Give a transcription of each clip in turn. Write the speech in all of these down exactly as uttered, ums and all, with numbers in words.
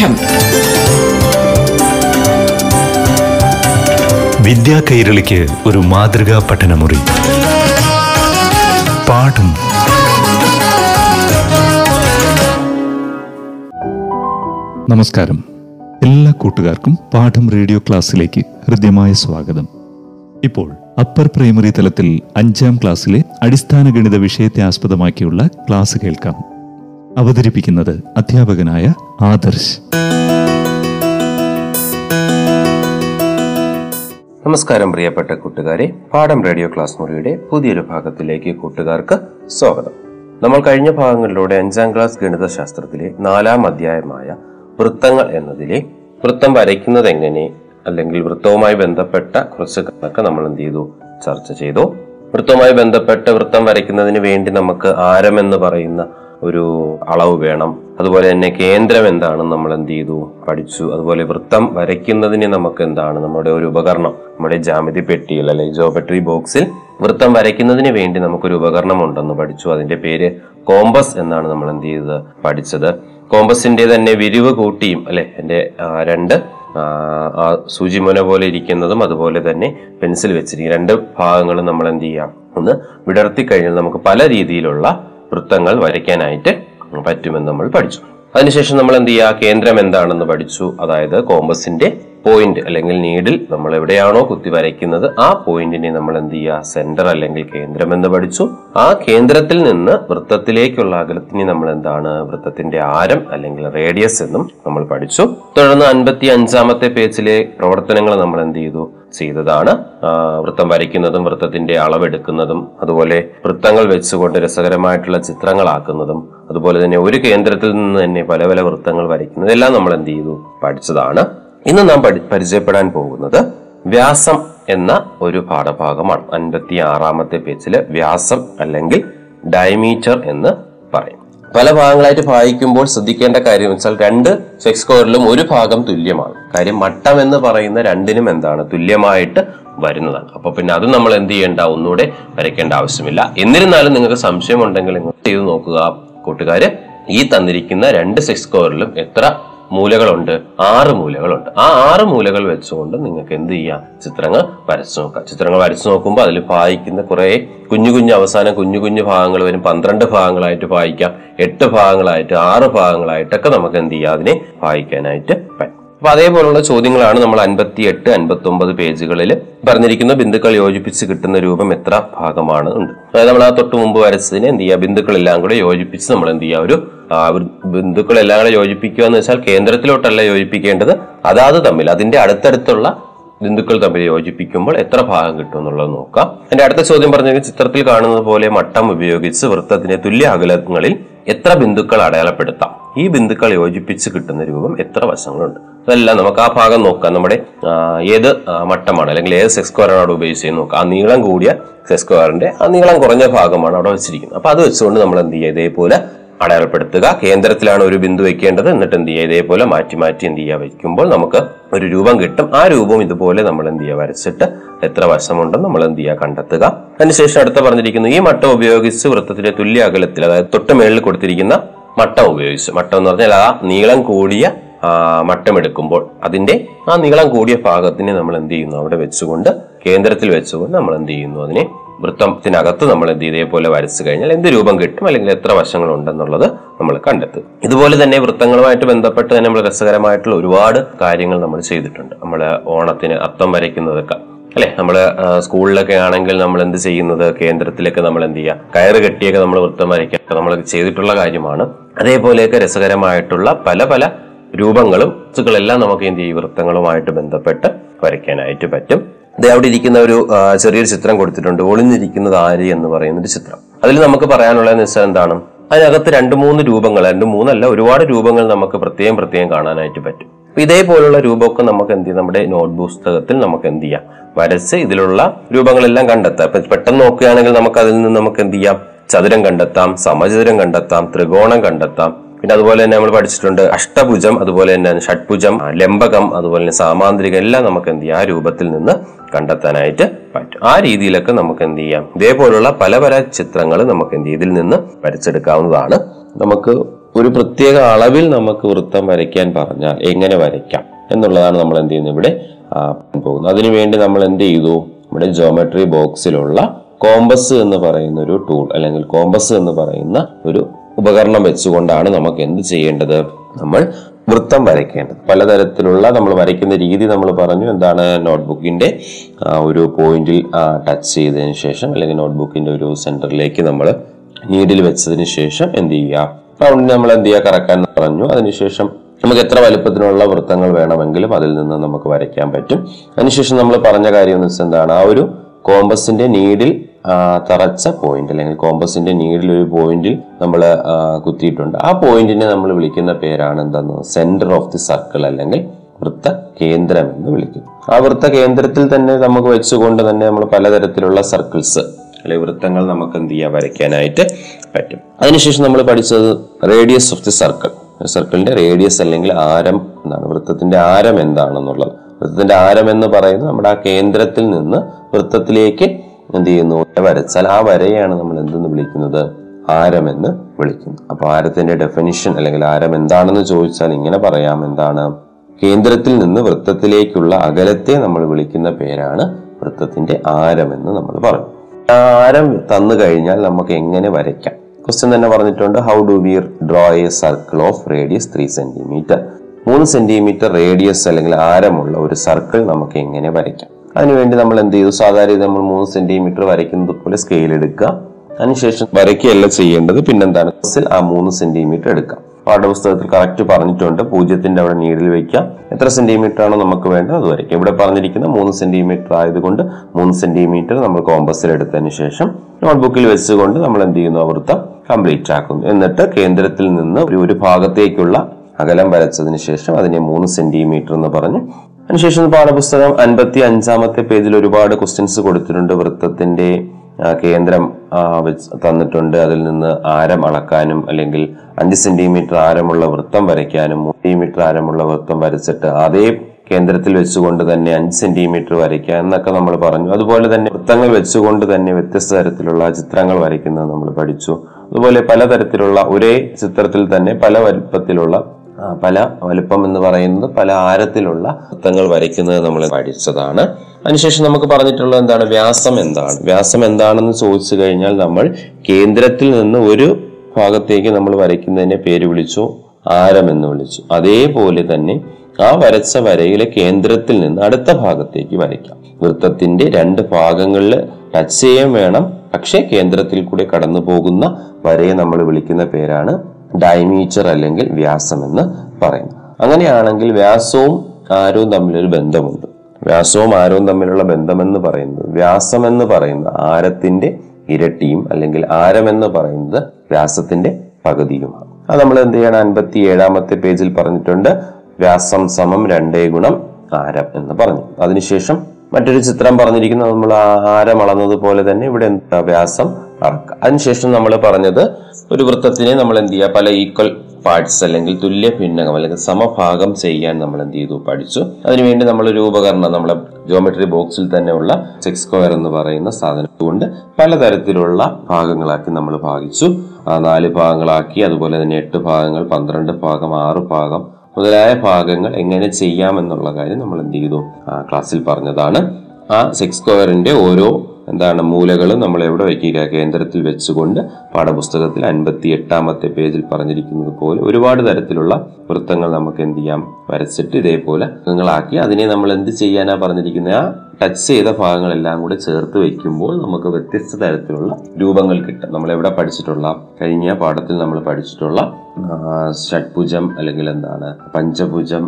പാഠം. വിദ്യാ കൈരളിക്ക് ഒരു മാതൃകാ പഠനമുറി. പാഠം. നമസ്കാരം. എല്ലാ കൂട്ടുകാർക്കും പാഠം റേഡിയോ ക്ലാസ്സിലേക്ക് ഹൃദ്യമായ സ്വാഗതം. ഇപ്പോൾ അപ്പർ പ്രൈമറി തലത്തിൽ അഞ്ചാം ക്ലാസ്സിലെ അടിസ്ഥാന ഗണിത വിഷയത്തെ ആസ്പദമാക്കിയുള്ള ക്ലാസ് കേൾക്കാം. അവതരിപ്പിക്കുന്നത് അധ്യാപകനായ ആദർശ്. നമസ്കാരം പ്രിയപ്പെട്ട കൂട്ടുകാരെ. പാഠം റേഡിയോ ക്ലാസ് മുറിയുടെ പുതിയൊരു ഭാഗത്തിലേക്ക് കൂട്ടുകാർക്ക് സ്വാഗതം. നമ്മൾ കഴിഞ്ഞ ഭാഗങ്ങളിലൂടെ അഞ്ചാം ക്ലാസ് ഗണിതശാസ്ത്രത്തിലെ നാലാം അധ്യായമായ വൃത്തങ്ങൾ എന്നതിലെ വൃത്തം വരയ്ക്കുന്നത് എങ്ങനെ അല്ലെങ്കിൽ വൃത്തവുമായി ബന്ധപ്പെട്ട കുറച്ച് കണക്ക് നമ്മൾ എന്ത് ചെയ്തു, ചർച്ച ചെയ്തു. വൃത്തവുമായി ബന്ധപ്പെട്ട വൃത്തം വരയ്ക്കുന്നതിന് വേണ്ടി നമുക്ക് ആരം എന്ന് പറയുന്ന ഒരു അളവ് വേണം. അതുപോലെ തന്നെ കേന്ദ്രം എന്താണെന്ന് നമ്മൾ എന്ത് ചെയ്തു, പഠിച്ചു. അതുപോലെ വൃത്തം വരയ്ക്കുന്നതിന് നമുക്ക് എന്താണ് നമ്മുടെ ഒരു ഉപകരണം, നമ്മുടെ ജ്യാമിതി പെട്ടിയിൽ അല്ലെങ്കിൽ ജോമെട്രി ബോക്സിൽ വൃത്തം വരയ്ക്കുന്നതിന് വേണ്ടി നമുക്കൊരു ഉപകരണം ഉണ്ടെന്ന് പഠിച്ചു. അതിന്റെ പേര് കോമ്പസ് എന്നാണ് നമ്മൾ എന്ത് ചെയ്തത്, പഠിച്ചത്. കോമ്പസിന്റെ തന്നെ വിരിവ് കൂട്ടിയും അല്ലെ എൻ്റെ രണ്ട് സൂചിമുന പോലെ ഇരിക്കുന്നതും അതുപോലെ തന്നെ പെൻസിൽ വെച്ചിരിക്കുന്ന രണ്ട് ഭാഗങ്ങളും നമ്മൾ എന്ത് ചെയ്യാം, ഒന്ന് വിടർത്തി കഴിഞ്ഞാൽ നമുക്ക് പല രീതിയിലുള്ള വൃത്തങ്ങൾ വരയ്ക്കാനായിട്ട് പറ്റുമെന്ന് നമ്മൾ പഠിച്ചു. അതിനുശേഷം നമ്മൾ എന്ത് ചെയ്യുക, കേന്ദ്രം എന്താണെന്ന് പഠിച്ചു. അതായത് കോമ്പസിന്റെ പോയിന്റ് അല്ലെങ്കിൽ നീഡിൽ നമ്മൾ എവിടെയാണോ കുത്തി വരയ്ക്കുന്നത് ആ പോയിന്റിനെ നമ്മൾ എന്ത് ചെയ്യുക, സെന്റർ അല്ലെങ്കിൽ കേന്ദ്രം എന്ന് പഠിച്ചു. ആ കേന്ദ്രത്തിൽ നിന്ന് വൃത്തത്തിലേക്കുള്ള അകലത്തിനെ നമ്മൾ എന്താണ്, വൃത്തത്തിന്റെ ആരം അല്ലെങ്കിൽ റേഡിയസ് എന്നും നമ്മൾ പഠിച്ചു. തുടർന്ന് അൻപത്തി അഞ്ചാമത്തെ പേജിലെ പ്രവർത്തനങ്ങൾ നമ്മൾ എന്ത് ചെയ്തു ചെയ്തതാണ്. വൃത്തം വരയ്ക്കുന്നതും വൃത്തത്തിന്റെ അളവെടുക്കുന്നതും അതുപോലെ വൃത്തങ്ങൾ വെച്ചുകൊണ്ട് രസകരമായിട്ടുള്ള ചിത്രങ്ങളാക്കുന്നതും അതുപോലെ തന്നെ ഒരു കേന്ദ്രത്തിൽ നിന്ന് തന്നെ പല പല വൃത്തങ്ങൾ വരയ്ക്കുന്നത് എല്ലാം നമ്മൾ എന്ത് ചെയ്തു, പഠിച്ചതാണ്. ഇന്ന് നാം പരിചയപ്പെടാൻ പോകുന്നത് വ്യാസം എന്ന ഒരു പാഠഭാഗമാണ്. അൻപത്തി ആറാമത്തെ പേജില് വ്യാസം അല്ലെങ്കിൽ ഡയമീറ്റർ എന്ന് പറയും. പല ഭാഗങ്ങളായിട്ട് വായിക്കുമ്പോൾ ശ്രദ്ധിക്കേണ്ട കാര്യം വെച്ചാൽ രണ്ട് സെക്സ് സ്ക്വയറിലും ഒരു ഭാഗം തുല്യമാണ്. കാര്യം മട്ടം എന്ന് പറയുന്ന രണ്ടിനും എന്താണ്, തുല്യമായിട്ട് വരുന്നതാണ്. അപ്പൊ പിന്നെ അത് നമ്മൾ എന്ത് ചെയ്യേണ്ട, ഒന്നുകൂടെ വരയ്ക്കേണ്ട ആവശ്യമില്ല. എന്നിരുന്നാലും നിങ്ങൾക്ക് സംശയം ഉണ്ടെങ്കിൽ നിങ്ങൾ ചെയ്ത് നോക്കുക കൂട്ടുകാര്. ഈ തന്നിരിക്കുന്ന രണ്ട് സെക്സ് സ്ക്വയറിലും എത്ര മൂലകളുണ്ട്? ആറ് മൂലകളുണ്ട്. ആ ആറ് മൂലകൾ വെച്ചുകൊണ്ട് നിങ്ങൾക്ക് എന്ത് ചെയ്യാം, ചിത്രങ്ങൾ വരച്ചു നോക്കാം. ചിത്രങ്ങൾ വരച്ചു നോക്കുമ്പോൾ അതിൽ വായിക്കുന്ന കുറെ കുഞ്ഞു കുഞ്ഞു അവസാനം കുഞ്ഞു കുഞ്ഞു ഭാഗങ്ങൾ വരും. പന്ത്രണ്ട് ഭാഗങ്ങളായിട്ട് വായിക്കാം, എട്ട് ഭാഗങ്ങളായിട്ട്, ആറ് ഭാഗങ്ങളായിട്ടൊക്കെ നമുക്ക് എന്ത് ചെയ്യാം, അതിനെ വായിക്കാനായിട്ട് പറ്റും. അപ്പൊ അതേപോലുള്ള ചോദ്യങ്ങളാണ് നമ്മൾ അൻപത്തി എട്ട് അൻപത്തി ഒമ്പത് പേജുകളിൽ പറഞ്ഞിരിക്കുന്ന. ബിന്ദുക്കൾ യോജിപ്പിച്ച് കിട്ടുന്ന രൂപം എത്ര ഭാഗമാണ് ഉണ്ട്. അതായത് നമ്മൾ ആ തൊട്ട് മുമ്പ് വരച്ചതിന് എന്ത് ചെയ്യുക, ബിന്ദുക്കളെല്ലാം കൂടെ യോജിപ്പിച്ച് നമ്മൾ എന്ത് ചെയ്യുക, ഒരു ബിന്ദുക്കളെല്ലാം കൂടെ യോജിപ്പിക്കുക എന്ന് വെച്ചാൽ കേന്ദ്രത്തിലോട്ടല്ല യോജിപ്പിക്കേണ്ടത്, അതാത് തമ്മിൽ അതിന്റെ അടുത്തടുത്തുള്ള ബിന്ദുക്കൾ തമ്മിൽ യോജിപ്പിക്കുമ്പോൾ എത്ര ഭാഗം കിട്ടും എന്നുള്ളത് നോക്കാം. അതിന്റെ അടുത്ത ചോദ്യം പറഞ്ഞാൽ ചിത്രത്തിൽ കാണുന്നത് പോലെ മട്ടം ഉപയോഗിച്ച് വൃത്തത്തിന്റെ തുല്യ അകലങ്ങളിൽ എത്ര ബിന്ദുക്കൾ അടയാളപ്പെടുത്താം? ഈ ബിന്ദുക്കൾ യോജിപ്പിച്ച് കിട്ടുന്ന രൂപം എത്ര വശങ്ങളുണ്ട്? അതെല്ലാം നമുക്ക് ആ ഭാഗം നോക്കാം. നമ്മുടെ ഏത് മട്ടമാണ് അല്ലെങ്കിൽ ഏത് സെക്സ് സ്ക്വയറാണ് അവിടെ ഉപയോഗിച്ചതെന്ന് നോക്കാം. ആ നീളം കൂടിയ സെക്സ് സ്ക്വയറിന്റെ ആ നീളം കുറഞ്ഞ ഭാഗമാണ് അവിടെ വെച്ചിരിക്കുന്നത്. അപ്പൊ അത് വെച്ചുകൊണ്ട് നമ്മൾ എന്ത് ചെയ്യുക, ഇതേപോലെ അടയാളപ്പെടുത്തുക. കേന്ദ്രത്തിലാണ് ഒരു ബിന്ദു വെക്കേണ്ടത്. എന്നിട്ട് എന്ത് ചെയ്യുക, ഇതേപോലെ മാറ്റി മാറ്റി എന്ത് ചെയ്യുക വയ്ക്കുമ്പോൾ നമുക്ക് ഒരു രൂപം കിട്ടും. ആ രൂപം ഇതുപോലെ നമ്മൾ എന്ത് ചെയ്യുക വരച്ചിട്ട് എത്ര വശമുണ്ടെന്ന് നമ്മൾ എന്ത് ചെയ്യുക കണ്ടെത്തുക. അതിനുശേഷം അടുത്ത പറഞ്ഞിരിക്കുന്നു, ഈ മട്ടം ഉപയോഗിച്ച് വൃത്തത്തിന്റെ തുല്യ അകലത്തിൽ, അതായത് തൊട്ട് മേളിൽ കൊടുത്തിരിക്കുന്ന മട്ടം ഉപയോഗിച്ച്, മട്ടം എന്ന് പറഞ്ഞാൽ ആ നീളം കൂടിയ മട്ടം എടുക്കുമ്പോൾ അതിന്റെ ആ നീളം കൂടിയ ഭാഗത്തിനെ നമ്മൾ എന്ത് ചെയ്യുന്നു, അവിടെ വെച്ചുകൊണ്ട് കേന്ദ്രത്തിൽ വെച്ചുകൊണ്ട് നമ്മൾ എന്ത് ചെയ്യുന്നു, അതിനെ വൃത്തത്തിനകത്ത് നമ്മൾ എന്ത് ഇതേപോലെ വരച്ചു കഴിഞ്ഞാൽ എന്ത് രൂപം കിട്ടും അല്ലെങ്കിൽ എത്ര വശങ്ങൾ ഉണ്ടെന്നുള്ളത് നമ്മൾ കണ്ടെത്തും. ഇതുപോലെ തന്നെ വൃത്തങ്ങളുമായിട്ട് ബന്ധപ്പെട്ട് തന്നെ നമ്മൾ രസകരമായിട്ടുള്ള ഒരുപാട് കാര്യങ്ങൾ നമ്മൾ ചെയ്തിട്ടുണ്ട്. നമ്മൾ ഓണത്തിന് അത്തം വരയ്ക്കുന്നതൊക്കെ അല്ലെ, നമ്മള് സ്കൂളിലൊക്കെ ആണെങ്കിൽ നമ്മൾ എന്ത് ചെയ്യുന്നത്, കേന്ദ്രത്തിലൊക്കെ നമ്മൾ എന്ത് ചെയ്യുക, കയറ് കെട്ടിയൊക്കെ നമ്മൾ വൃത്തം വരയ്ക്കുക, നമ്മളൊക്കെ ചെയ്തിട്ടുള്ള കാര്യമാണ്. അതേപോലെയൊക്കെ രസകരമായിട്ടുള്ള പല പല രൂപങ്ങളും വസ്തുക്കളെല്ലാം നമുക്ക് എന്ത് ചെയ്യും, വൃത്തങ്ങളുമായിട്ട് ബന്ധപ്പെട്ട് വരയ്ക്കാനായിട്ട് പറ്റും. ഇതേ അവിടെ ഇരിക്കുന്ന ഒരു ചെറിയൊരു ചിത്രം കൊടുത്തിട്ടുണ്ട്, ഒളിഞ്ഞിരിക്കുന്നത് ആര് എന്ന് പറയുന്നൊരു ചിത്രം. അതിൽ നമുക്ക് പറയാനുള്ളതെന്ന് വെച്ചാൽ എന്താണ്, അതിനകത്ത് രണ്ട് മൂന്ന് രൂപങ്ങൾ, രണ്ട് മൂന്നല്ല ഒരുപാട് രൂപങ്ങൾ നമുക്ക് പ്രത്യേകം പ്രത്യേകം കാണാനായിട്ട് പറ്റും. ഇതേപോലുള്ള രൂപമൊക്കെ നമുക്ക് എന്ത് ചെയ്യാം, നമ്മുടെ നോട്ട് പുസ്തകത്തിൽ നമുക്ക് എന്ത് ചെയ്യാം വരച്ച് ഇതിലുള്ള രൂപങ്ങളെല്ലാം കണ്ടെത്താം. പെട്ടെന്ന് നോക്കുകയാണെങ്കിൽ നമുക്ക് അതിൽ നിന്ന് നമുക്ക് എന്ത് ചെയ്യാം, ചതുരം കണ്ടെത്താം, സമചതുരം കണ്ടെത്താം, ത്രികോണം കണ്ടെത്താം. പിന്നെ അതുപോലെ തന്നെ നമ്മൾ പഠിച്ചിട്ടുണ്ട് അഷ്ടഭുജം, അതുപോലെ തന്നെ ഷഡ്ഭുജം, ലംബകം, അതുപോലെ തന്നെ സാമാന്ത്രികം എല്ലാം നമുക്ക് എന്ത് ചെയ്യാം ആ രൂപത്തിൽ നിന്ന് കണ്ടെത്താനായിട്ട് പറ്റും. ആ രീതിയിലൊക്കെ നമുക്ക് എന്ത് ചെയ്യാം, ഇതേപോലുള്ള പല പല ചിത്രങ്ങൾ നമുക്ക് എന്ത് ഇതിൽ നിന്ന് വരച്ചെടുക്കാവുന്നതാണ്. നമുക്ക് ഒരു പ്രത്യേക അളവിൽ നമുക്ക് വൃത്തം വരയ്ക്കാൻ പറഞ്ഞാൽ എങ്ങനെ വരയ്ക്കാം എന്നുള്ളതാണ് നമ്മൾ എന്ത് ചെയ്യുന്നത് ഇവിടെ പോകുന്നത്. അതിനുവേണ്ടി നമ്മൾ എന്ത് ചെയ്തു, ഇവിടെ ജോമെട്രി ബോക്സിലുള്ള കോമ്പസ് എന്ന് പറയുന്ന ഒരു ടൂൾ അല്ലെങ്കിൽ കോമ്പസ് എന്ന് പറയുന്ന ഒരു ഉപകരണം വെച്ചുകൊണ്ടാണ് നമുക്ക് എന്ത് ചെയ്യേണ്ടത്, നമ്മൾ വൃത്തം വരയ്ക്കേണ്ടത്. പലതരത്തിലുള്ള നമ്മൾ വരയ്ക്കുന്ന രീതി നമ്മൾ പറഞ്ഞു എന്താണ്, നോട്ട്ബുക്കിൻ്റെ ഒരു പോയിന്റിൽ ടച്ച് ചെയ്തതിന് ശേഷം അല്ലെങ്കിൽ നോട്ട്ബുക്കിൻ്റെ ഒരു സെൻറ്ററിലേക്ക് നമ്മൾ നീഡിൽ വെച്ചതിന് ശേഷം എന്ത് ചെയ്യുക, റൗണ്ടിന് നമ്മൾ എന്ത് ചെയ്യുക കറക്കാൻ പറഞ്ഞു. അതിനുശേഷം നമുക്ക് എത്ര വലുപ്പത്തിനുള്ള വൃത്തങ്ങൾ വേണമെങ്കിലും അതിൽ നിന്ന് നമുക്ക് വരയ്ക്കാൻ പറ്റും. അതിനുശേഷം നമ്മൾ പറഞ്ഞ കാര്യം എന്ന് വെച്ചാൽ എന്താണ്, ആ ഒരു കോമ്പസിന്റെ നീഡിൽ തറച്ച പോയിന്റ് അല്ലെങ്കിൽ കോമ്പസിന്റെ നീഡിൽ ഒരു പോയിന്റിൽ നമ്മൾ കുത്തിയിട്ടുണ്ട്. ആ പോയിന്റിനെ നമ്മൾ വിളിക്കുന്ന പേരാണ് എന്താണ്, സെന്റർ ഓഫ് ദി സർക്കിൾ അല്ലെങ്കിൽ വൃത്ത കേന്ദ്രം എന്ന് വിളിക്കും. ആ വൃത്ത കേന്ദ്രത്തിൽ തന്നെ നമുക്ക് വെച്ചുകൊണ്ട് തന്നെ നമ്മൾ പലതരത്തിലുള്ള സർക്കിൾസ് അല്ലെങ്കിൽ വൃത്തങ്ങൾ നമുക്ക് എന്ത് ചെയ്യാൻ വരയ്ക്കാനായിട്ട് പറ്റും. അതിനുശേഷം നമ്മൾ പഠിച്ചത് റേഡിയസ് ഓഫ് ദി സർക്കിൾ, സർക്കിളിന്റെ റേഡിയസ് അല്ലെങ്കിൽ ആരം എന്താണ്, വൃത്തത്തിന്റെ ആരം എന്താണെന്നുള്ളത്. വൃത്തത്തിന്റെ ആരം എന്ന് പറയുന്നത് നമ്മുടെ ആ കേന്ദ്രത്തിൽ നിന്ന് വൃത്തത്തിലേക്ക് എന്ത് ചെയ്യുന്നു വരച്ചാൽ ആ വരയാണ് നമ്മൾ എന്തെന്ന് വിളിക്കുന്നത്, ആരം എന്ന് വിളിക്കുന്നു. അപ്പൊ ആരത്തിന്റെ ഡെഫിനിഷൻ അല്ലെങ്കിൽ ആരം എന്താണെന്ന് ചോദിച്ചാൽ ഇങ്ങനെ പറയാം, എന്താണ്, കേന്ദ്രത്തിൽ നിന്ന് വൃത്തത്തിലേക്കുള്ള അകലത്തെ നമ്മൾ വിളിക്കുന്ന പേരാണ് വൃത്തത്തിന്റെ ആരം എന്ന് നമ്മൾ പറയും. ആരം തന്നു കഴിഞ്ഞാൽ നമുക്ക് എങ്ങനെ വരയ്ക്കാം, ക്വസ്റ്റ്യൻ തന്നെ പറഞ്ഞിട്ടുണ്ട്, how do we draw a circle of radius three centimetre മൂന്ന് സെന്റിമീറ്റർ റേഡിയസ് അല്ലെങ്കിൽ ആരമുള്ള ഒരു സർക്കിൾ നമുക്ക് എങ്ങനെ വരയ്ക്കാം. അതിനുവേണ്ടി നമ്മൾ എന്ത് ചെയ്തു, സാധാരണ നമ്മൾ മൂന്ന് സെന്റിമീറ്റർ വരയ്ക്കുന്നത് പോലെ സ്കെയിൽ എടുക്കുക. അതിനുശേഷം വരയ്ക്കുകയല്ല ചെയ്യേണ്ടത്, പിന്നെന്താണ് ആ മൂന്ന് സെന്റിമീറ്റർ എടുക്കാം. പാഠപുസ്തകത്തിൽ കറക്റ്റ് പറഞ്ഞിട്ടുണ്ട്, പൂജ്യത്തിന്റെ അവിടെ നീഡിൽ വയ്ക്കാം, എത്ര സെന്റിമീറ്റർ ആണോ നമുക്ക് വേണ്ടത് അത് വരയ്ക്കാം. ഇവിടെ പറഞ്ഞിരിക്കുന്ന മൂന്ന് സെന്റിമീറ്റർ ആയതുകൊണ്ട് മൂന്ന് സെന്റിമീറ്റർ നമ്മൾ കോമ്പസിൽ എടുത്തതിന് ശേഷം നോട്ട്ബുക്കിൽ വെച്ചുകൊണ്ട് നമ്മൾ എന്ത് ചെയ്യുന്നു, വൃത്തം കംപ്ലീറ്റ് ആക്കുന്നു. എന്നിട്ട് കേന്ദ്രത്തിൽ നിന്ന് ഒരു ഭാഗത്തേക്കുള്ള അകലം വരച്ചതിന് ശേഷം അതിനെ മൂന്ന് സെന്റിമീറ്റർ എന്ന് പറഞ്ഞു. അതിനുശേഷം പാഠപുസ്തകം അൻപത്തി അഞ്ചാമത്തെ പേജിൽ ഒരുപാട് ക്വസ്റ്റ്യൻസ് കൊടുത്തിട്ടുണ്ട്. വൃത്തത്തിന്റെ കേന്ദ്രം തന്നിട്ടുണ്ട്, അതിൽ നിന്ന് ആരം അളക്കാനും അല്ലെങ്കിൽ അഞ്ച് സെന്റിമീറ്റർ ആരമുള്ള വൃത്തം വരയ്ക്കാനും മൂന്ന് സെന്റിമീറ്റർ ആരമുള്ള വൃത്തം വരച്ചിട്ട് അതേ കേന്ദ്രത്തിൽ വെച്ചുകൊണ്ട് തന്നെ അഞ്ച് സെന്റിമീറ്റർ വരയ്ക്കുക എന്നൊക്കെ നമ്മൾ പറഞ്ഞു. അതുപോലെ തന്നെ വൃത്തങ്ങൾ വെച്ചുകൊണ്ട് തന്നെ വ്യത്യസ്ത തരത്തിലുള്ള ചിത്രങ്ങൾ വരയ്ക്കുന്നത് നമ്മൾ പഠിച്ചു. അതുപോലെ പലതരത്തിലുള്ള ഒരേ ചിത്രത്തിൽ തന്നെ പല വലുപ്പത്തിലുള്ള പല വലുപ്പം എന്ന് പറയുന്നത് പല ആരത്തിലുള്ള വൃത്തങ്ങൾ വരയ്ക്കുന്നത് നമ്മൾ പഠിച്ചതാണ്. അതിനുശേഷം നമുക്ക് പറഞ്ഞിട്ടുള്ളത് എന്താണ്, വ്യാസം എന്താണ്. വ്യാസം എന്താണെന്ന് ചോദിച്ചു കഴിഞ്ഞാൽ നമ്മൾ കേന്ദ്രത്തിൽ നിന്ന് ഒരു ഭാഗത്തേക്ക് നമ്മൾ വരയ്ക്കുന്നതിനെ പേര് വിളിച്ചു, ആരം എന്ന് വിളിച്ചു. അതേപോലെ തന്നെ ആ വരച്ച വരയിലെ കേന്ദ്രത്തിൽ നിന്ന് അടുത്ത ഭാഗത്തേക്ക് വരയ്ക്കാം. വൃത്തത്തിന്റെ രണ്ട് ഭാഗങ്ങളിൽ ടച്ച് ചെയ്യാൻ വേണം, പക്ഷേ കേന്ദ്രത്തിൽ കൂടെ കടന്നു പോകുന്ന വരയെ നമ്മൾ വിളിക്കുന്ന പേരാണ് ഡയമീറ്റർ അല്ലെങ്കിൽ വ്യാസം എന്ന് പറയുന്നത്. അങ്ങനെയാണെങ്കിൽ വ്യാസവും ആരവും തമ്മിലൊരു ബന്ധമുണ്ട്. വ്യാസവും ആരവും തമ്മിലുള്ള ബന്ധമെന്ന് പറയുന്നത്, വ്യാസം എന്ന് പറയുന്നത് ആരത്തിന്റെ ഇരട്ടിയും അല്ലെങ്കിൽ ആരം എന്ന് പറയുന്നത് വ്യാസത്തിന്റെ പകുതിയുമാണ്. അത് നമ്മൾ എന്ത് ചെയ്യണം, അൻപത്തി ഏഴാമത്തെ പേജിൽ പറഞ്ഞിട്ടുണ്ട്, വ്യാസം സമം രണ്ടേ ഗുണം ആരം എന്ന് പറഞ്ഞു. അതിനുശേഷം മറ്റൊരു ചിത്രം പറഞ്ഞിരിക്കുന്നത് നമ്മൾ ആരം അളന്നതുപോലെ തന്നെ ഇവിടെ എന്താ, വ്യാസം അളക്കുക. അതിനുശേഷം നമ്മൾ പറഞ്ഞത് ഒരു വൃത്തത്തിനെ നമ്മൾ എന്ത് ചെയ്യുക, പല ഈക്വൽ പാർട്സ് അല്ലെങ്കിൽ തുല്യ ഭിന്നകം അല്ലെങ്കിൽ സമഭാഗം ചെയ്യാൻ നമ്മൾ എന്ത് ചെയ്തു പഠിച്ചു. അതിനുവേണ്ടി നമ്മളൊരു ഉപകരണം നമ്മളെ ജോമെട്രി ബോക്സിൽ തന്നെയുള്ള ചെക്ക് സ്ക്വയർ എന്ന് പറയുന്ന സാധനം കൊണ്ട് പലതരത്തിലുള്ള ഭാഗങ്ങളാക്കി നമ്മൾ ഭാഗിച്ചു. നാല് ഭാഗങ്ങളാക്കി, അതുപോലെ തന്നെ എട്ട് ഭാഗങ്ങൾ, പന്ത്രണ്ട് ഭാഗം, ആറ് ഭാഗം മുതലായ ഭാഗങ്ങൾ എങ്ങനെ ചെയ്യാമെന്നുള്ള കാര്യം നമ്മൾ എന്ത് ചെയ്തു ക്ലാസ്സിൽ പറഞ്ഞതാണ്. ആ ചെക്ക് സ്ക്വയറിന്റെ ഓരോ എന്താണ് മൂലകളും നമ്മൾ എവിടെ വയ്ക്കുക, കേന്ദ്രത്തിൽ വെച്ചുകൊണ്ട്. പാഠപുസ്തകത്തിൽ അൻപത്തി എട്ടാമത്തെ പേജിൽ പറഞ്ഞിരിക്കുന്നത് പോലെ ഒരുപാട് തരത്തിലുള്ള വൃത്തങ്ങൾ നമുക്ക് എന്ത് ചെയ്യാം വരച്ചിട്ട് ഇതേപോലെ ഭാഗങ്ങളാക്കി അതിനെ നമ്മൾ എന്ത് ചെയ്യാനാ പറഞ്ഞിരിക്കുന്നത്, ആ ടച്ച് ചെയ്ത ഭാഗങ്ങളെല്ലാം കൂടെ ചേർത്ത് വെക്കുമ്പോൾ നമുക്ക് വ്യത്യസ്ത തരത്തിലുള്ള രൂപങ്ങൾ കിട്ടും. നമ്മൾ എവിടെ പഠിച്ചിട്ടുള്ള, കഴിഞ്ഞ പാഠത്തിൽ നമ്മൾ പഠിച്ചിട്ടുള്ള ഷഡ്ഭുജം അല്ലെങ്കിൽ എന്താണ് പഞ്ചഭുജം,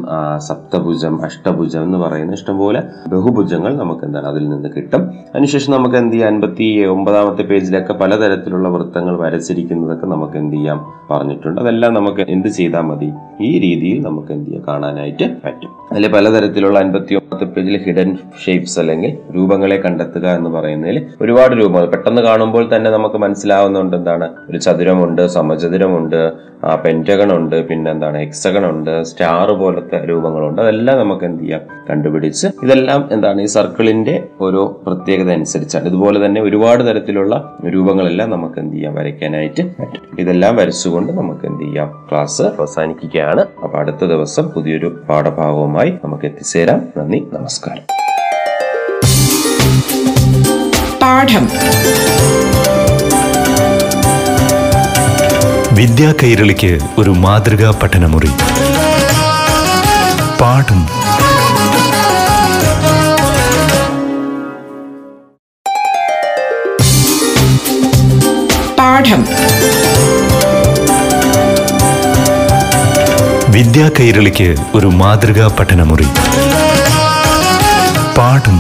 സപ്തഭുജം, അഷ്ടഭുജം എന്ന് പറയുന്ന ഇഷ്ടംപോലെ ബഹുഭുജങ്ങൾ നമുക്ക് എന്താണ് അതിൽ നിന്ന് കിട്ടും. അതിനുശേഷം നമുക്ക് എന്ത് ചെയ്യാം, അൻപത്തി ഒമ്പതാമത്തെ പേജിലൊക്കെ പലതരത്തിലുള്ള വൃത്തങ്ങൾ വരച്ചിരിക്കുന്നതൊക്കെ നമുക്ക് എന്ത് ചെയ്യാം പറഞ്ഞിട്ടുണ്ട്. അതെല്ലാം നമുക്ക് എന്ത് ചെയ്താൽ മതി, ഈ രീതിയിൽ നമുക്ക് എന്ത് ചെയ്യാം കാണാനായിട്ട് പറ്റും. അതിൽ പലതരത്തിലുള്ള അൻപത്തി ഒമ്പതാമത്തെ പേജിൽ ഹിഡൻ ഷേപ്സ് അല്ലെങ്കിൽ രൂപങ്ങളെ കണ്ടെത്തുക എന്ന് പറയുന്നതിൽ ഒരുപാട് രൂപങ്ങൾ പെട്ടെന്ന് കാണുമ്പോൾ തന്നെ നമുക്ക് മനസ്സിലാവുന്നുണ്ട്. എന്താണ്, ഒരു ചതുരമുണ്ട്, സമചതുരമുണ്ട്, പെന്റഗൺ ഉണ്ട്, പിന്നെന്താണ് ഹെക്സഗൺ ഉണ്ട്, സ്റ്റാർ പോലത്തെ രൂപങ്ങളുണ്ട്. അതെല്ലാം നമുക്ക് എന്ത് ചെയ്യാം കണ്ടുപിടിച്ച് ഇതെല്ലാം എന്താണ് ഈ സർക്കിളിന്റെ ഓരോ പ്രത്യേകത അനുസരിച്ചാണ്. ഇതുപോലെ തന്നെ ഒരുപാട് തരത്തിലുള്ള രൂപങ്ങളെല്ലാം നമുക്ക് എന്ത് ചെയ്യാം, വരയ്ക്കാനായിട്ട് പറ്റും. ഇതെല്ലാം വരച്ചുകൊണ്ട് നമുക്ക് എന്ത് ചെയ്യാം, ക്ലാസ് അവസാനിക്കുകയാണ്. അപ്പൊ അടുത്ത ദിവസം പുതിയൊരു പാഠഭാഗവുമായി നമുക്ക് എത്തിച്ചേരാം. നന്ദി, നമസ്കാരം. പാഠം വിദ്യാ കൈരളിക്ക് ഒരു മാതൃകാ പഠനമുറി. പാഠം പാഠം വിദ്യാ കൈരളിക്ക് ഒരു മാതൃകാ പഠനമുറി. പാഠം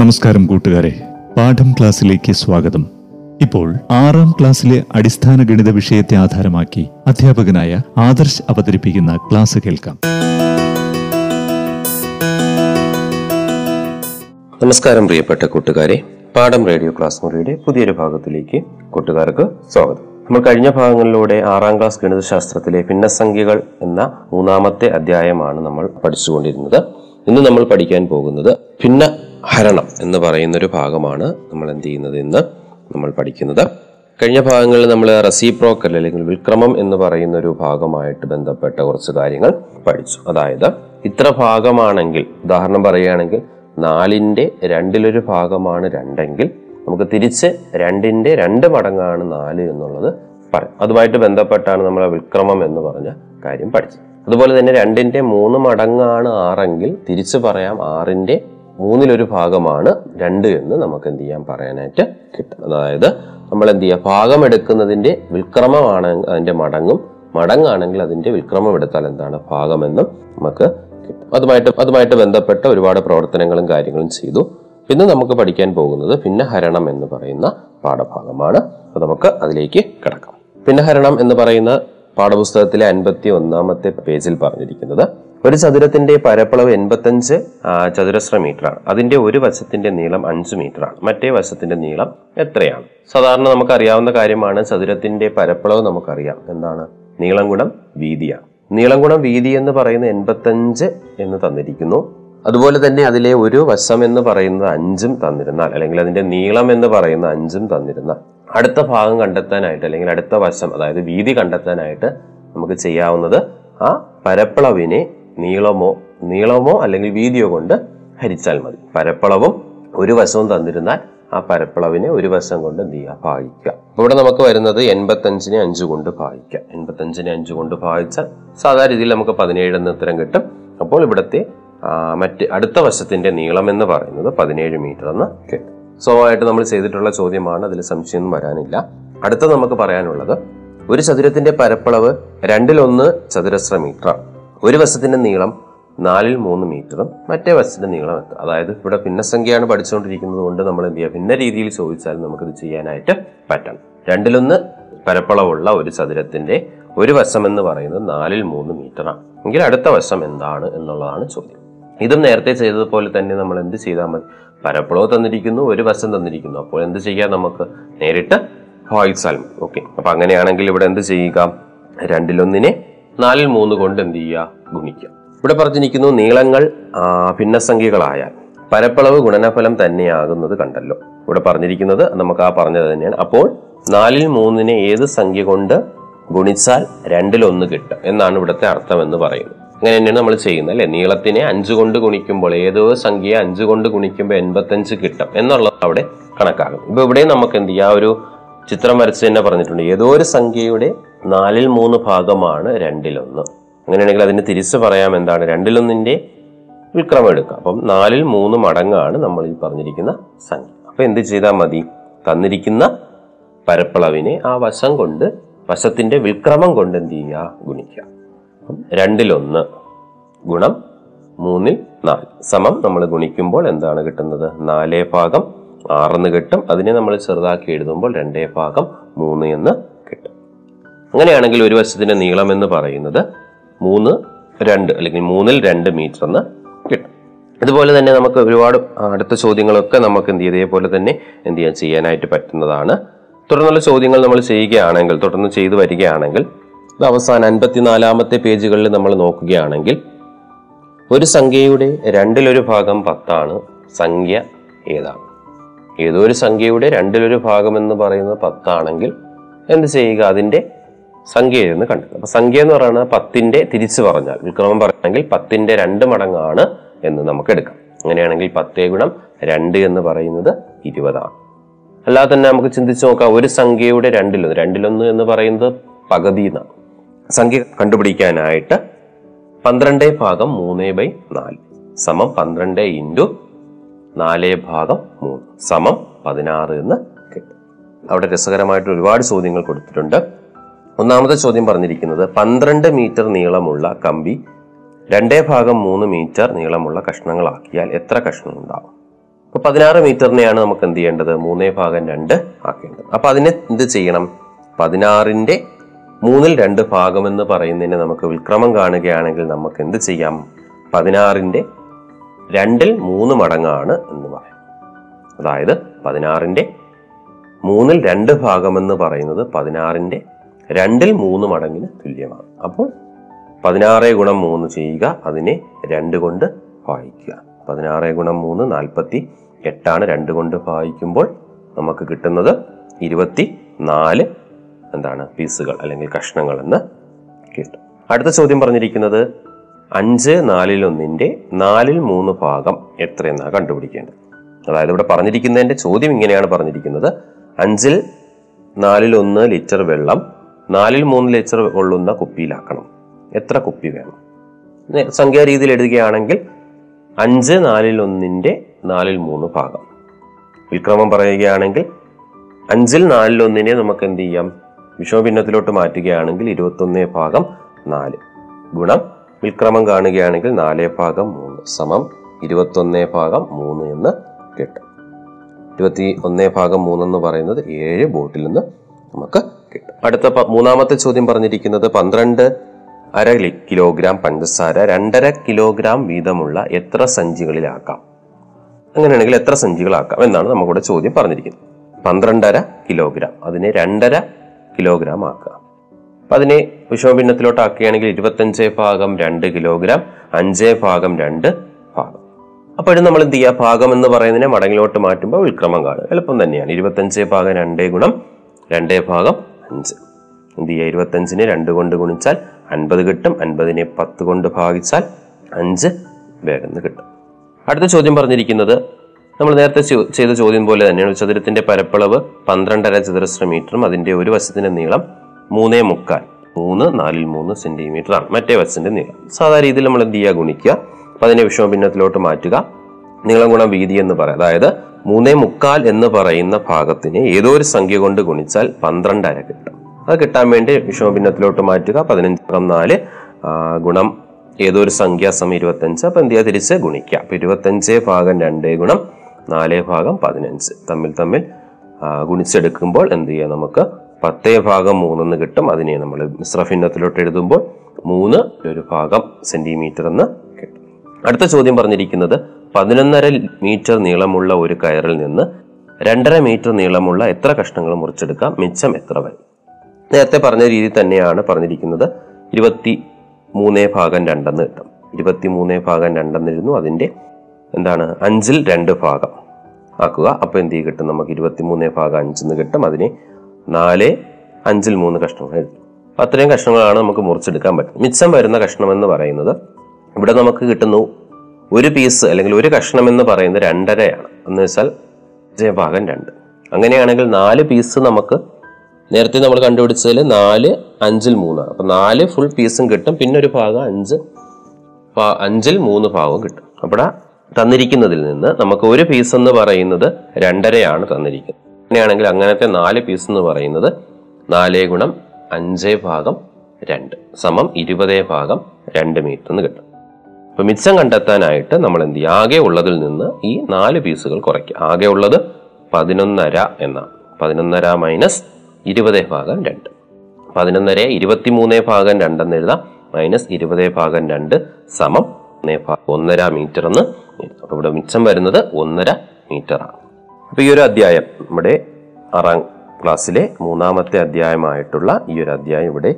നമസ്കാരം കൂട്ടുകാരെ, പാഠം ക്ലാസ്സിലേക്ക് സ്വാഗതം. ഇപ്പോൾ ആറാം ക്ലാസ്സിലെ അടിസ്ഥാന ഗണിത വിഷയത്തെ ആധാരമാക്കി അധ്യാപകനായ ആദർശ് അവതരിപ്പിക്കുന്ന ക്ലാസ് കേൾക്കാം. നമസ്കാരം പ്രിയപ്പെട്ട കൂട്ടുകാരെ, പാഠം റേഡിയോ ക്ലാസ് മുറിയുടെ പുതിയൊരു ഭാഗത്തിലേക്ക് കൂട്ടുകാർക്ക് സ്വാഗതം. നമ്മൾ കഴിഞ്ഞ ഭാഗങ്ങളിലൂടെ ആറാം ക്ലാസ് ഗണിതശാസ്ത്രത്തിലെ ഭിന്നസംഖ്യകൾ എന്ന മൂന്നാമത്തെ അധ്യായമാണ് നമ്മൾ പഠിച്ചുകൊണ്ടിരുന്നത്. ഇന്ന് നമ്മൾ പഠിക്കാൻ പോകുന്നത് ഭിന്ന ഹരണം എന്ന് പറയുന്നൊരു ഭാഗമാണ്. നമ്മൾ എന്ത് ചെയ്യുന്നത്, ഇന്ന് നമ്മൾ പഠിക്കുന്നത് കഴിഞ്ഞ ഭാഗങ്ങളിൽ നമ്മൾ റെസിപ്രോക്കൽ അല്ലെങ്കിൽ വിക്രമം എന്ന് പറയുന്നൊരു ഭാഗമായിട്ട് ബന്ധപ്പെട്ട കുറച്ച് കാര്യങ്ങൾ പഠിച്ചു. അതായത് ഇത്ര ഭാഗമാണെങ്കിൽ, ഉദാഹരണം പറയുകയാണെങ്കിൽ നാലിൻ്റെ രണ്ടിലൊരു ഭാഗമാണ് രണ്ടെങ്കിൽ നമുക്ക് തിരിച്ച് രണ്ടിൻ്റെ രണ്ട് മടങ്ങാണ് നാല് എന്നുള്ളത് പറയാം. അതുമായിട്ട് ബന്ധപ്പെട്ടാണ് നമ്മൾ വിക്രമം എന്ന് പറഞ്ഞ കാര്യം പഠിച്ചത്. അതുപോലെ തന്നെ രണ്ടിൻ്റെ മൂന്ന് മടങ്ങാണ് ആറെങ്കിൽ തിരിച്ച് പറയാം ആറിൻ്റെ മൂന്നിലൊരു ഭാഗമാണ് രണ്ട് എന്ന് നമുക്ക് എന്ത് ചെയ്യാൻ പറയാനായിട്ട് കിട്ടും. അതായത് നമ്മൾ എന്ത് ചെയ്യുക, ഭാഗം എടുക്കുന്നതിൻ്റെ വിക്രമമാണ് അതിൻ്റെ മടങ്ങും, മടങ്ങാണെങ്കിൽ അതിൻ്റെ വിക്രമം എടുത്താൽ എന്താണ് ഭാഗമെന്നും നമുക്ക് കിട്ടും. അതുമായിട്ട് അതുമായിട്ട് ബന്ധപ്പെട്ട ഒരുപാട് പ്രവർത്തനങ്ങളും കാര്യങ്ങളും ചെയ്തു. പിന്നെ നമുക്ക് പഠിക്കാൻ പോകുന്നത് ഭിന്നഹരണം എന്ന് പറയുന്ന പാഠഭാഗമാണ്. അപ്പോൾ നമുക്ക് അതിലേക്ക് കിടക്കാം. ഭിന്നഹരണം എന്ന് പറയുന്ന പാഠപുസ്തകത്തിലെ അൻപത്തി ഒന്നാമത്തെ പേജിൽ പറഞ്ഞിരിക്കുന്നത്, ഒരു ചതുരത്തിന്റെ പരപ്പളവ് എൺപത്തഞ്ച് ചതുരശ്ര മീറ്ററാണ്. അതിന്റെ ഒരു വശത്തിന്റെ നീളം അഞ്ച് മീറ്ററാണ്. മറ്റേ വശത്തിന്റെ നീളം എത്രയാണ്? സാധാരണ നമുക്കറിയാവുന്ന കാര്യമാണ്. ചതുരത്തിന്റെ പരപ്പളവ് നമുക്കറിയാം, എന്താണ് നീളം ഗുണം വീതിയാണ്. നീളം ഗുണം വീതി എന്ന് പറയുന്നത് എൺപത്തഞ്ച് എന്ന് തന്നിരിക്കുന്നു. അതുപോലെ തന്നെ അതിലെ ഒരു വശം എന്ന് പറയുന്നത് അഞ്ചും തന്നിരുന്നാൽ, അല്ലെങ്കിൽ അതിന്റെ നീളം എന്ന് പറയുന്ന അഞ്ചും തന്നിരുന്നാൽ അടുത്ത ഭാഗം കണ്ടെത്താനായിട്ട്, അല്ലെങ്കിൽ അടുത്ത വശം അതായത് വീതി കണ്ടെത്താനായിട്ട് നമുക്ക് ചെയ്യാവുന്നത് ആ പരപ്പളവിനെ നീളമോ നീളമോ അല്ലെങ്കിൽ വീതിയോ കൊണ്ട് ഹരിച്ചാൽ മതി. പരപ്പളവും ഒരു വശവും തന്നിരുന്നാൽ ആ പരപ്പളവിനെ ഒരു വശം കൊണ്ട് എന്ത് ചെയ്യുക, ഭാഗിക്കുക. ഇവിടെ നമുക്ക് വരുന്നത് എൺപത്തഞ്ചിനെ അഞ്ചു കൊണ്ട് ഭാഗിക്കുക. എൺപത്തഞ്ചിനെ അഞ്ചു കൊണ്ട് ഭാഗിച്ചാൽ സാധാരണ രീതിയിൽ നമുക്ക് പതിനേഴ് എന്ന ഉത്തരം കിട്ടും. അപ്പോൾ ഇവിടുത്തെ മറ്റ് അടുത്ത വശത്തിന്റെ നീളം എന്ന് പറയുന്നത് പതിനേഴ് മീറ്റർ എന്ന് കിട്ടും. സ്വാഭാവികമായിട്ട് നമ്മൾ ചെയ്തിട്ടുള്ള ചോദ്യമാണ്, അതിൽ സംശയമൊന്നും വരാനില്ല. അടുത്തത് നമുക്ക് പറയാനുള്ളത്, ഒരു ചതുരത്തിന്റെ പരപ്പളവ് രണ്ടിലൊന്ന് ചതുരശ്ര മീറ്ററാണ്. ഒരു വശത്തിന്റെ നീളം നാലിൽ മൂന്ന് മീറ്ററും മറ്റേ വശത്തിന്റെ നീളം എത്ര? അതായത് ഇവിടെ ഭിന്നസംഖ്യയാണ് പഠിച്ചുകൊണ്ടിരിക്കുന്നത് കൊണ്ട് നമ്മൾ എന്ത് ചെയ്യുക, ഭിന്ന രീതിയിൽ ചോദിച്ചാൽ നമുക്കിത് ചെയ്യാനായിട്ട് പറ്റണം. രണ്ടിലൊന്ന് പരപ്പളവുള്ള ഒരു ചതുരത്തിന്റെ ഒരു വശം എന്ന് പറയുന്നത് നാലിൽ മൂന്ന് മീറ്ററാണ് എങ്കിൽ അടുത്ത വശം എന്താണ് എന്നുള്ളതാണ് ചോദ്യം. ഇതും നേരത്തെ ചെയ്തതുപോലെ തന്നെ നമ്മൾ എന്ത് ചെയ്താൽ മതി, പരപ്പളവ് തന്നിരിക്കുന്നു, ഒരു വശം തന്നിരിക്കുന്നു, അപ്പോൾ എന്ത് ചെയ്യാം, നമുക്ക് നേരിട്ട് ഭാഗിച്ചാൽ മതി. ഓക്കെ, അപ്പൊ അങ്ങനെയാണെങ്കിൽ ഇവിടെ എന്ത് ചെയ്യുക, രണ്ടിലൊന്നിനെ നാലിൽ മൂന്ന് കൊണ്ട് എന്ത് ചെയ്യുക, ഗുണിക്കുക. ഇവിടെ പറഞ്ഞിരിക്കുന്നു, നീളങ്ങൾ ഭിന്നസംഖ്യകളായാൽ പരപ്പളവ് ഗുണനഫലം തന്നെയാകുന്നത് കണ്ടല്ലോ. ഇവിടെ പറഞ്ഞിരിക്കുന്നത് നമുക്ക് ആ പറഞ്ഞത് തന്നെയാണ്. അപ്പോൾ നാലിൽ മൂന്നിനെ ഏത് സംഖ്യ കൊണ്ട് ഗുണിച്ചാൽ രണ്ടിലൊന്ന് കിട്ടും എന്നാണ് ഇവിടുത്തെ അർത്ഥം എന്ന് പറയുന്നത്. അങ്ങനെ തന്നെയാണ് നമ്മൾ ചെയ്യുന്നത് അല്ലെ. നീളത്തിനെ അഞ്ചു കൊണ്ട് ഗുണിക്കുമ്പോൾ, ഏതോ സംഖ്യയെ അഞ്ചു കൊണ്ട് ഗുണിക്കുമ്പോൾ എൺപത്തഞ്ച് കിട്ടും എന്നുള്ളത് അവിടെ കണക്കാകും. ഇപ്പൊ ഇവിടെയും നമുക്ക് എന്ത് ചെയ്യുക, ഒരു ചിത്രം വരച്ച് തന്നെ പറഞ്ഞിട്ടുണ്ട്, ഏതോ ഒരു സംഖ്യയുടെ നാലിൽ മൂന്ന് ഭാഗമാണ് രണ്ടിലൊന്ന്. അങ്ങനെയാണെങ്കിൽ അതിന് തിരിച്ച് പറയാം എന്താണ്, രണ്ടിലൊന്നിന്റെ വിക്രമം എടുക്കുക. അപ്പം നാലിൽ മൂന്ന് മടങ്ങാണ് നമ്മൾ ഈ പറഞ്ഞിരിക്കുന്ന സംഖ്യ. അപ്പൊ എന്ത് ചെയ്താൽ മതി, തന്നിരിക്കുന്ന പരപ്പളവിനെ ആ വശം കൊണ്ട്, വശത്തിന്റെ വിക്രമം കൊണ്ട് എന്ത് ചെയ്യുക, ഗുണിക്കുക. അപ്പം രണ്ടിലൊന്ന് ഗുണം മൂന്നിൽ നാല് സമം നമ്മൾ ഗുണിക്കുമ്പോൾ എന്താണ് കിട്ടുന്നത്, നാലേ ഭാഗം ആറെന്ന് കിട്ടും. അതിനെ നമ്മൾ ചെറുതാക്കി എഴുതുമ്പോൾ രണ്ടേ ഭാഗം മൂന്ന് എന്ന് കിട്ടും. അങ്ങനെയാണെങ്കിൽ ഒരു വശത്തിന്റെ നീളം എന്ന് പറയുന്നത് മൂന്ന് രണ്ട് അല്ലെങ്കിൽ മൂന്നിൽ രണ്ട് മീറ്റർ എന്ന് കിട്ടും. അതുപോലെ തന്നെ നമുക്ക് ഒരുപാട് അടുത്ത ചോദ്യങ്ങളൊക്കെ നമുക്ക് എന്ത് ചെയ്യും, ഇതേപോലെ തന്നെ എന്ത് ചെയ്യാൻ ചെയ്യാനായിട്ട് പറ്റുന്നതാണ്. തുടർന്നുള്ള ചോദ്യങ്ങൾ നമ്മൾ ചെയ്യുകയാണെങ്കിൽ, തുടർന്ന് ചെയ്തു വരികയാണെങ്കിൽ ഇത് അവസാനം അൻപത്തിനാലാമത്തെ പേജുകളിൽ നമ്മൾ നോക്കുകയാണെങ്കിൽ ഒരു സംഖ്യയുടെ രണ്ടിലൊരു ഭാഗം പത്താണ്. സംഖ്യ ഏതാണ്? ഏതോ ഒരു സംഖ്യയുടെ രണ്ടിലൊരു ഭാഗം എന്ന് പറയുന്നത് പത്താണെങ്കിൽ എന്ത് ചെയ്യുക? അതിൻ്റെ സംഖ്യ എന്ന് കണ്ടെത്തുക. അപ്പം സംഖ്യ എന്ന് പറയുന്നത് പത്തിൻ്റെ തിരിച്ചു പറഞ്ഞാൽ വിക്രമം പറയുകയാണെങ്കിൽ പത്തിൻ്റെ രണ്ട് മടങ്ങാണ് എന്ന് നമുക്ക് എടുക്കാം. അങ്ങനെയാണെങ്കിൽ പത്തേ ഗുണം രണ്ട് എന്ന് പറയുന്നത് ഇരുപതാണ്. അല്ലാതെ തന്നെ നമുക്ക് ചിന്തിച്ചു നോക്കാം, ഒരു സംഖ്യയുടെ രണ്ടിലൊന്ന് രണ്ടിലൊന്ന് എന്ന് പറയുന്നത് പകുതി എന്നാണ്. സംഖ്യ കണ്ടുപിടിക്കാനായിട്ട് പന്ത്രണ്ട് ഭാഗം മൂന്ന് ബൈ നാല് സമം പന്ത്രണ്ട് ഇൻറ്റു നാല് ഭാഗം മൂന്ന് സമം പതിനാറ് എന്ന് കിട്ടും. അവിടെ രസകരമായിട്ട് ഒരുപാട് ചോദ്യങ്ങൾ കൊടുത്തിട്ടുണ്ട്. ഒന്നാമത്തെ ചോദ്യം പറഞ്ഞിരിക്കുന്നത് പന്ത്രണ്ട് മീറ്റർ നീളമുള്ള കമ്പി രണ്ടേ ഭാഗം മൂന്ന് മീറ്റർ നീളമുള്ള കഷ്ണങ്ങളാക്കിയാൽ എത്ര കഷ്ണം ഉണ്ടാവും? അപ്പൊ പതിനാറ് മീറ്ററിനെയാണ് നമുക്ക് എന്ത് ചെയ്യേണ്ടത്? മൂന്നേ ഭാഗം രണ്ട് ആക്കേണ്ടത്. അപ്പൊ അതിനെ എന്ത് ചെയ്യണം? പതിനാറിന്റെ മൂന്നിൽ രണ്ട് ഭാഗം എന്ന് പറയുന്നതിന് നമുക്ക് വിക്രമം കാണുകയാണെങ്കിൽ നമുക്ക് എന്ത് ചെയ്യാം? പതിനാറിന്റെ രണ്ടിൽ മൂന്ന് മടങ്ങാണ് എന്ന് പറയും. അതായത് പതിനാറിന്റെ മൂന്നിൽ രണ്ട് ഭാഗം എന്ന് പറയുന്നത് പതിനാറിന്റെ രണ്ടിൽ മൂന്ന് മടങ്ങിന് തുല്യമാണ്. അപ്പോൾ പതിനാറ് ഗുണം മൂന്ന് ചെയ്യുക, അതിനെ രണ്ട് കൊണ്ട് ഭാഗിക്കുക. പതിനാറ് ഗുണം മൂന്ന് നാൽപ്പത്തി എട്ടാണ്. രണ്ട് കൊണ്ട് ഭാഗിക്കുമ്പോൾ നമുക്ക് കിട്ടുന്നത് ഇരുപത്തി നാല് എന്താണ് പീസുകൾ അല്ലെങ്കിൽ കഷ്ണങ്ങൾ എന്ന് കിട്ടും. അടുത്ത ചോദ്യം പറഞ്ഞിരിക്കുന്നത് അഞ്ച് നാലിൽ ഒന്നിൻ്റെ നാലിൽ മൂന്ന് ഭാഗം എത്രയെന്നാണ് കണ്ടുപിടിക്കേണ്ടത്. അതായത് ഇവിടെ പറഞ്ഞിരിക്കുന്നതിൻ്റെ ചോദ്യം ഇങ്ങനെയാണ് പറഞ്ഞിരിക്കുന്നത്. അഞ്ചിൽ നാലിൽ ഒന്ന് ലിറ്റർ വെള്ളം നാലിൽ മൂന്ന് ലിറ്റർ കൊള്ളുന്ന കുപ്പിയിലാക്കണം. എത്ര കുപ്പി വേണം? സംഖ്യാ രീതിയിൽ എഴുതുകയാണെങ്കിൽ അഞ്ച് നാലിൽ ഒന്നിൻ്റെ നാലിൽ മൂന്ന് ഭാഗം. വിക്രമം പറയുകയാണെങ്കിൽ അഞ്ചിൽ നാലിൽ ഒന്നിനെ നമുക്ക് എന്ത് ചെയ്യാം? വിഷമഭിന്നത്തിലോട്ട് മാറ്റുകയാണെങ്കിൽ ഇരുപത്തൊന്നേ ഭാഗം നാല് ഗുണം വിക്രമം കാണുകയാണെങ്കിൽ നാലേ ഭാഗം മൂന്ന് സമം ഇരുപത്തൊന്നേ ഭാഗം മൂന്ന് എന്ന് കിട്ടും. ഇരുപത്തി ഒന്നേ ഭാഗം മൂന്നെന്ന് പറയുന്നത് ഏഴ് ബോട്ടിൽ നിന്ന് നമുക്ക് കിട്ടും. അടുത്ത മൂന്നാമത്തെ ചോദ്യം പറഞ്ഞിരിക്കുന്നത് പന്ത്രണ്ട് അര കിലോഗ്രാം പഞ്ചസാര രണ്ടര കിലോഗ്രാം വീതമുള്ള എത്ര സഞ്ചികളിലാക്കാം? അങ്ങനെയാണെങ്കിൽ എത്ര സഞ്ചികളാക്കാം എന്നാണ് നമുക്കിവിടെ ചോദ്യം പറഞ്ഞിരിക്കുന്നത്. പന്ത്രണ്ടര കിലോഗ്രാം അതിനെ രണ്ടര കിലോഗ്രാം ആക്കുക. അപ്പം അതിനെ വിഷമഭിന്നത്തിലോട്ടാക്കുകയാണെങ്കിൽ ഇരുപത്തഞ്ച് ഭാഗം രണ്ട് കിലോഗ്രാം അഞ്ച് ഭാഗം രണ്ട് ഭാഗം. അപ്പോഴും നമ്മൾ എന്ത് ചെയ്യുക? ഭാഗം എന്ന് പറയുന്നതിനെ മടങ്ങിലോട്ട് മാറ്റുമ്പോൾ വിക്രമം കാണും. എളുപ്പം തന്നെയാണ്. ഇരുപത്തഞ്ച് ഭാഗം രണ്ടേ ഗുണം രണ്ടേ ഭാഗം അഞ്ച്. എന്ത് ചെയ്യുക? ഇരുപത്തഞ്ചിനെ രണ്ട് കൊണ്ട് ഗുണിച്ചാൽ അൻപത് കിട്ടും. അൻപതിനെ പത്ത് കൊണ്ട് ഭാഗിച്ചാൽ അഞ്ച് വേഗം കിട്ടും. അടുത്ത ചോദ്യം പറഞ്ഞിരിക്കുന്നത് നമ്മൾ നേരത്തെ ചെയ്ത ചോദ്യം പോലെ തന്നെയാണ്. ചതുരത്തിന്റെ പരപ്പളവ് പന്ത്രണ്ടര ചതുരശ്ര മീറ്ററും അതിന്റെ ഒരു വശത്തിന്റെ നീളം മൂന്നേ മുക്കാൽ മൂന്ന് നാലിൽ മൂന്ന് സെന്റിമീറ്റർ ആണ്. മറ്റേ വശത്തിന്റെ നീളം സാധാരണ രീതിയിൽ നമ്മൾ എന്ത് ചെയ്യുക? ഗുണിക്കുക. അപ്പം അതിനെ വിഷമഭിന്നത്തിലോട്ട് മാറ്റുക. നീളം ഗുണം വീതി എന്ന് പറയാം. അതായത് മൂന്നേ മുക്കാൽ എന്ന് പറയുന്ന ഭാഗത്തിന് ഏതോ ഒരു സംഖ്യ കൊണ്ട് ഗുണിച്ചാൽ പന്ത്രണ്ടര കിട്ടും. അത് കിട്ടാൻ വേണ്ടി വിഷമഭിന്നത്തിലോട്ട് മാറ്റുക. പതിനഞ്ചാം നാല് ഗുണം ഏതോ ഒരു സംഖ്യാസമയം ഇരുപത്തഞ്ച്. അപ്പം എന്ത് ചെയ്യുക? തിരിച്ച് ഗുണിക്കുക. അപ്പം ഇരുപത്തഞ്ച് ഭാഗം രണ്ടേ ഗുണം നാലേ ഭാഗം പതിനഞ്ച് തമ്മിൽ തമ്മിൽ ഗുണിച്ചെടുക്കുമ്പോൾ എന്ത് ചെയ്യുക? നമുക്ക് പത്തേ ഭാഗം മൂന്നെന്ന് കിട്ടും. അതിനെ നമ്മൾ മിശ്രഭിന്നത്തിലോട്ട് എഴുതുമ്പോൾ മൂന്ന് ഒരു ഭാഗം സെന്റിമീറ്റർ എന്ന് കിട്ടും. അടുത്ത ചോദ്യം പറഞ്ഞിരിക്കുന്നത് പതിനൊന്നര മീറ്റർ നീളമുള്ള ഒരു കയറിൽ നിന്ന് രണ്ടര മീറ്റർ നീളമുള്ള എത്ര കഷ്ണങ്ങൾ മുറിച്ചെടുക്കാം? മിച്ചം എത്ര വരും? നേരത്തെ പറഞ്ഞ രീതി തന്നെയാണ് പറഞ്ഞിരിക്കുന്നത്. ഇരുപത്തി മൂന്നേ ഭാഗം രണ്ടെന്ന് കിട്ടും. ഇരുപത്തി മൂന്നേ ഭാഗം രണ്ടെന്നിരുന്നു. അതിൻ്റെ എന്താണ് അഞ്ചിൽ രണ്ട് ഭാഗം ആക്കുക. അപ്പോൾ എന്ത് ചെയ്യും? കിട്ടും നമുക്ക് ഇരുപത്തിമൂന്നേ ഭാഗം അഞ്ചെന്ന് കിട്ടും. അതിനെ നാല് അഞ്ചിൽ മൂന്ന് കഷ്ണങ്ങൾ എഴുതും. അപ്പോൾ അത്രയും കഷ്ണങ്ങളാണ് നമുക്ക് മുറിച്ചെടുക്കാൻ പറ്റും. മിച്ചം വരുന്ന കഷ്ണം എന്ന് പറയുന്നത് ഇവിടെ നമുക്ക് കിട്ടുന്നു ഒരു പീസ് അല്ലെങ്കിൽ ഒരു കഷ്ണം എന്ന് പറയുന്നത് രണ്ടരയാണ്. എന്ന് വെച്ചാൽ അഞ്ചേ ഭാഗം രണ്ട്. അങ്ങനെയാണെങ്കിൽ നാല് പീസ് നമുക്ക് നേരത്തെ നമ്മൾ കണ്ടുപിടിച്ചതിൽ നാല് അഞ്ചിൽ മൂന്നാണ്. അപ്പം നാല് ഫുൾ പീസും കിട്ടും. പിന്നെ ഒരു ഭാഗം അഞ്ച് അഞ്ചിൽ മൂന്ന് ഭാഗവും കിട്ടും. അവിടെ തന്നിരിക്കുന്നതിൽ നിന്ന് നമുക്ക് ഒരു പീസ് എന്ന് പറയുന്നത് രണ്ടരയാണ് തന്നിരിക്കുന്നത്. അങ്ങനെയാണെങ്കിൽ അങ്ങനത്തെ നാല് പീസ് എന്ന് പറയുന്നത് നാലേ ഗുണം അഞ്ചേ ഭാഗം രണ്ട് സമം ഇരുപതേ ഭാഗം രണ്ട് മീറ്റർ എന്ന് കിട്ടും. അപ്പം മിച്ചം കണ്ടെത്താനായിട്ട് നമ്മൾ എന്ത് ചെയ്യും? ആകെ ഉള്ളതിൽ നിന്ന് ഈ നാല് പീസുകൾ കുറയ്ക്കുക. ആകെ ഉള്ളത് പതിനൊന്നര എന്നാണ്. പതിനൊന്നര മൈനസ് ഇരുപതേ ഭാഗം രണ്ട്. പതിനൊന്നര ഇരുപത്തി മൂന്നേ ഭാഗം രണ്ടെന്ന് എഴുതാം. മൈനസ് ഇരുപതേ ഭാഗം രണ്ട് സമം ഒന്നര മീറ്റർ എന്ന്. അപ്പോൾ ഇവിടെ മിച്ചം വരുന്നത് ഒന്നര മീറ്ററാണ്. അപ്പോൾ ഈ ഒരു അധ്യായം നമ്മുടെ ആറാം ക്ലാസ്സിലെ മൂന്നാമത്തെ അധ്യായമായിട്ടുള്ള ഈ ഒരു അധ്യായം ഇവിടെ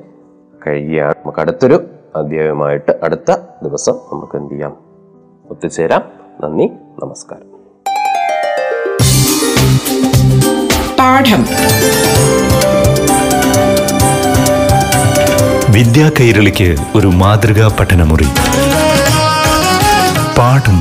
കഴിയുക. നമുക്ക് അടുത്തൊരു അധ്യായമായിട്ട് അടുത്ത ദിവസം നമുക്ക് എന്ത് ചെയ്യാം, ഒത്തുചേരാം. നന്ദി, നമസ്കാരം. പാഠം വിദ്യാ കൈരളിക്ക് ഒരു മാതൃകാ പഠനമുറി. പാഠം.